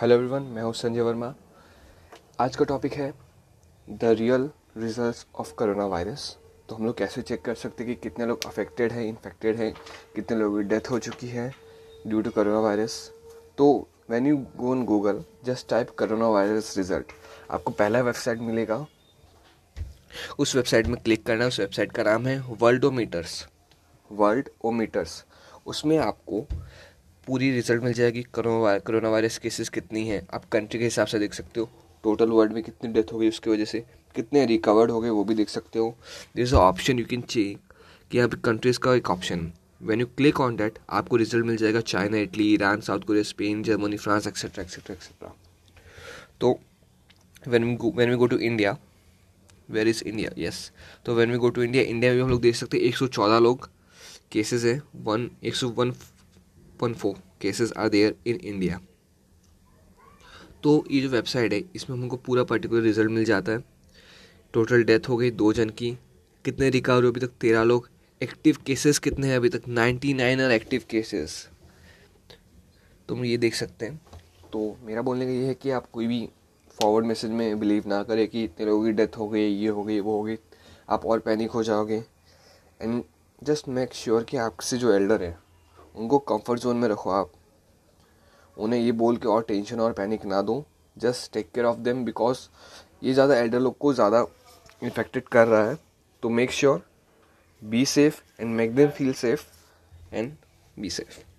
Hello everyone, मैं हूँ संजय वर्मा। आज का टॉपिक है the real results of corona virus. तो हम लोग कैसे चेक कर सकते हैं कि कितने लोग अफेक्टेड हैं, इन्फेक्टेड हैं, कितने लोगों की डेथ हो चुकी है ड्यू टू कोरोना वायरस। तो when you go on Google, just type corona virus result, आपको पहला वेबसाइट मिलेगा। उस वेबसाइट में क्लिक करना है। उस वेबसाइट का नाम है वर्ल्डोमीटर्स। उसमें आपको पूरी रिजल्ट मिल जाएगी। कोरोना वायरस केसेस कितनी हैं आप कंट्री के हिसाब से देख सकते हो। टोटल वर्ल्ड में कितनी डेथ हो गई उसकी वजह से, कितने रिकवर्ड हो गए वो भी देख सकते हो। There is a option you can check कि यहाँ पे कंट्रीज़ का एक option. When you click on that, आपको रिजल्ट मिल जाएगा China, Italy, Iran, South Korea, Spain, Germany, France etcetera etcetera etcetera. तो when we go to India, where is India, yes. तो when we go to India में हम लोग देख सकते हैं 114 लोग केसेज है, 114 cases are there in India. तो ये जो वेबसाइट है इसमें हमको पूरा पर्टिकुलर रिजल्ट मिल जाता है। टोटल डेथ हो गई 2 जन की, कितने रिकवर हुए अभी तक 13 लोग, एक्टिव केसेस कितने हैं अभी तक 99 आर एक्टिव केसेस। तुम ये देख सकते हैं। तो मेरा बोलने का ये है कि आप कोई भी फॉरवर्ड मैसेज में बिलीव ना करें कि इतने लोगों की डेथ हो गई, ये हो गई, वो हो गई, आप और पैनिक हो जाओगे। एंड जस्ट मेक श्योर कि आपसे जो एल्डर है उनको कंफर्ट जोन में रखो। आप उन्हें ये बोल के और टेंशन और पैनिक ना दो। Just take care of them, because ये ज़्यादा एल्डर लोग को ज़्यादा इन्फेक्टेड कर रहा है। तो make sure, be safe and make them feel safe and be safe.